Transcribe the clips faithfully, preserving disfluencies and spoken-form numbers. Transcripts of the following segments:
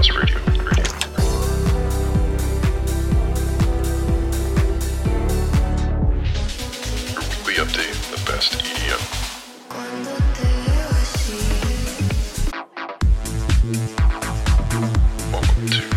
That's radio. radio. Your weekly update, the best E D M. Welcome to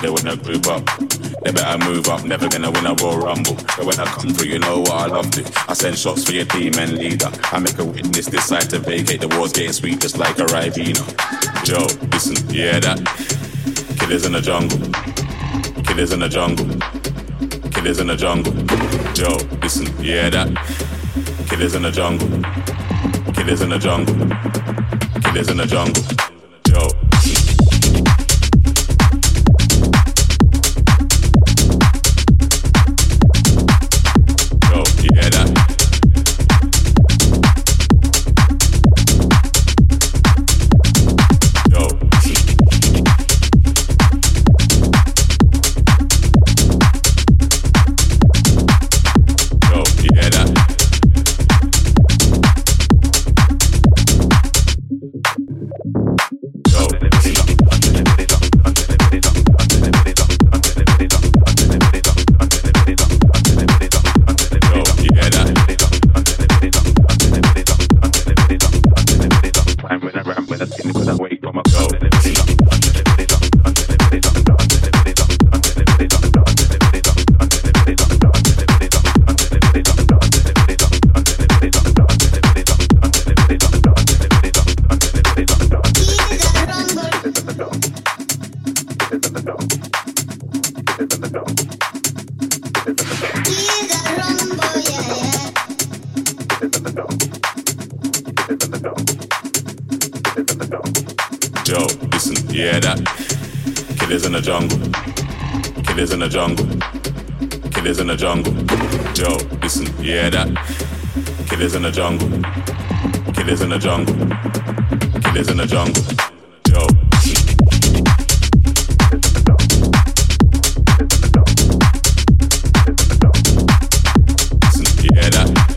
so they wanna group up. They better move up, never gonna win a Royal Rumble. But when I come through, you know what I love to. I send shots for your team and leader. I make a witness decide to vacate. The war's getting sweet just like a Ribena. Joe, listen, you hear that? Killers in the jungle. Killers in the jungle. Killers in the jungle. Joe, listen, you hear that? Killers in the jungle. Killers in the jungle. Killers in the jungle. Joe. Yo, listen, you hear that? Killers in the jungle. Killers in the jungle. Killers in the jungle. Yo, listen, you hear that? Killers in the jungle. Killers in the jungle. Killers in the jungle. Yo. Listen, you hear that?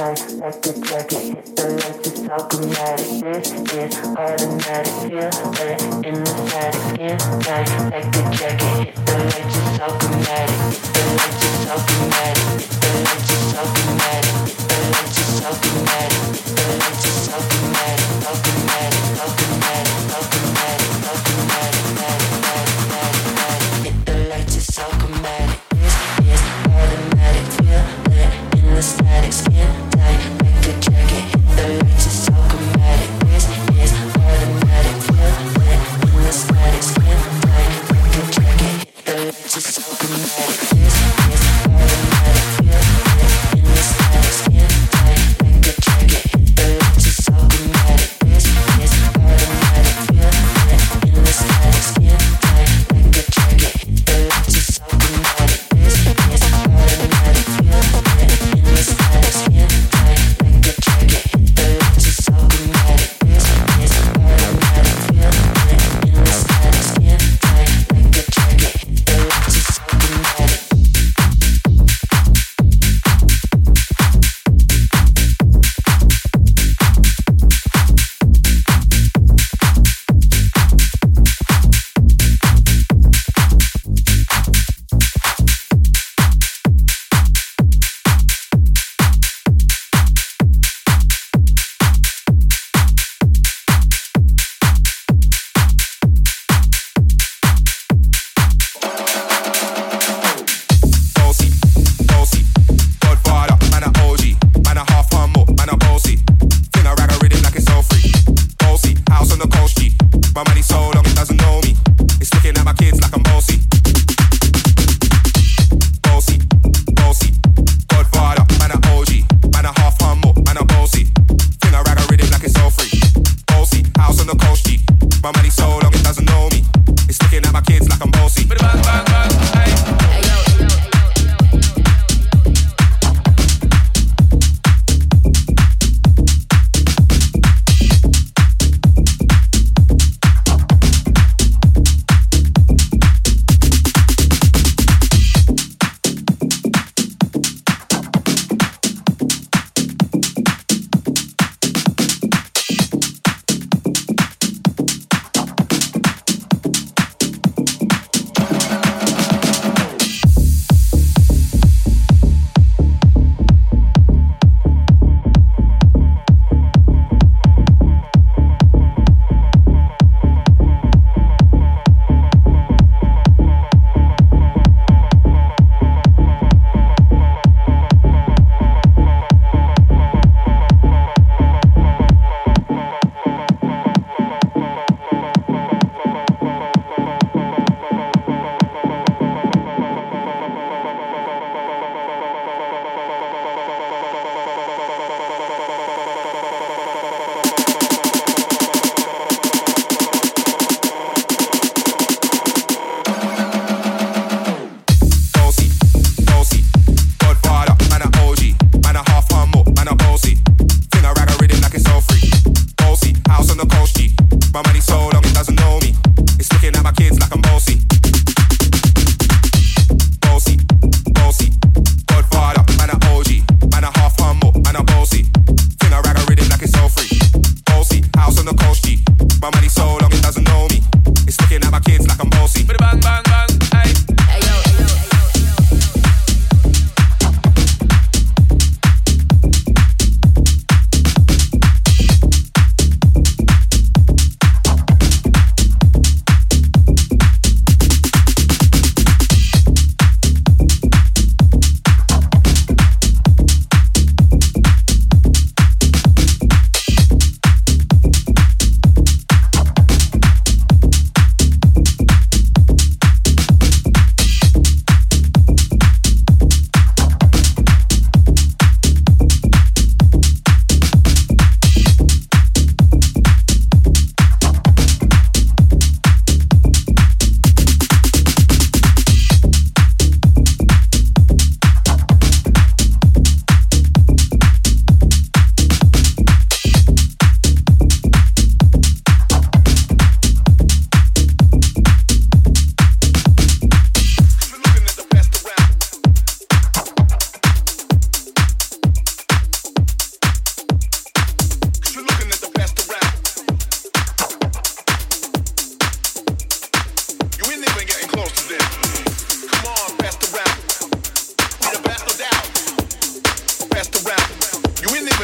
lights like the jacket, hit the lights, it's automatic. This is automatic, feel it in the static. It's lights like the jacket, hit the lights, it's automatic. Hit the lights, it's automatic. Hit the lights, it's automatic. Hit the lights, it's automatic. Hit the lights, it's automatic. Automatic, automatic, automatic, automatic, automatic. Hit the lights, it's automatic. This is automatic, feel it in the static. Skin tight, like the jacket, hit the lights, it's automatic. This is automatic, feel it in the static. Skin tight, like the jacket, hit the lights, it's automatic. This is automatic, feel it in the static. Skin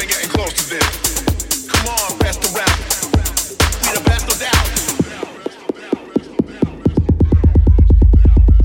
been getting close to this. Come on, best of rap. We the best of doubt.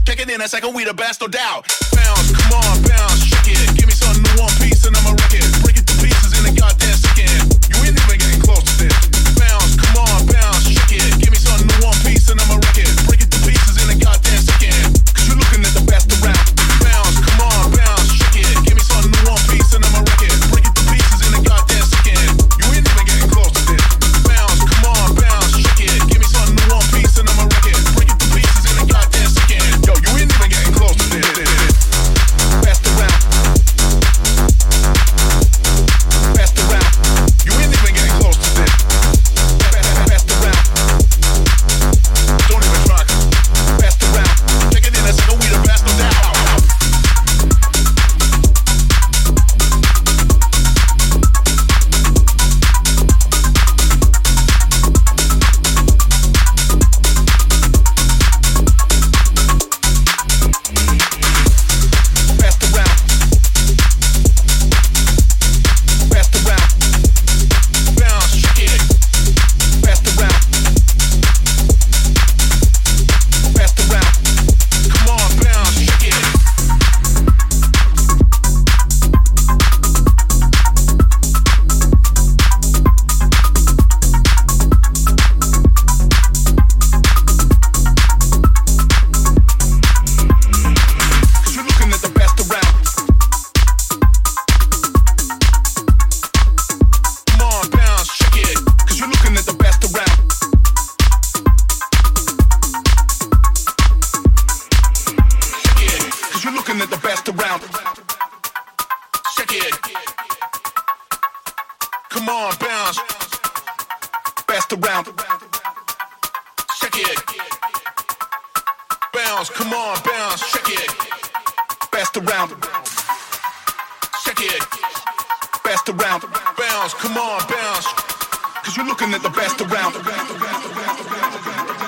Kick it in a second, we the best of doubt. Bounce, come on, bounce, shake it. Give me something to one piece and I'ma wreck it. Break it to pieces in a goddamn skin. You ain't even getting close to this. Bounce, come on, bounce, shake it. Give me something to one piece and I'ma wreck it. Break it to pieces in a goddamn skin. Cause you're looking at the best of rap. Bounce, come on, bounce, shake it. Give me something to one piece and I'ma wreck it. Break it to pieces in a goddamn skin. You ain't even getting close to this. Bounce, come on, bounce, shake it. Give me something to one piece and I'ma wreck it. Break it to pieces in a goddamn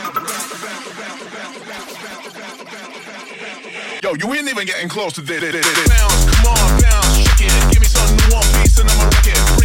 skin. Yo, you ain't even getting close to this. Close to this. Bounce, come on, bounce, shake it. Give me something to one piece and I'ma wreck it.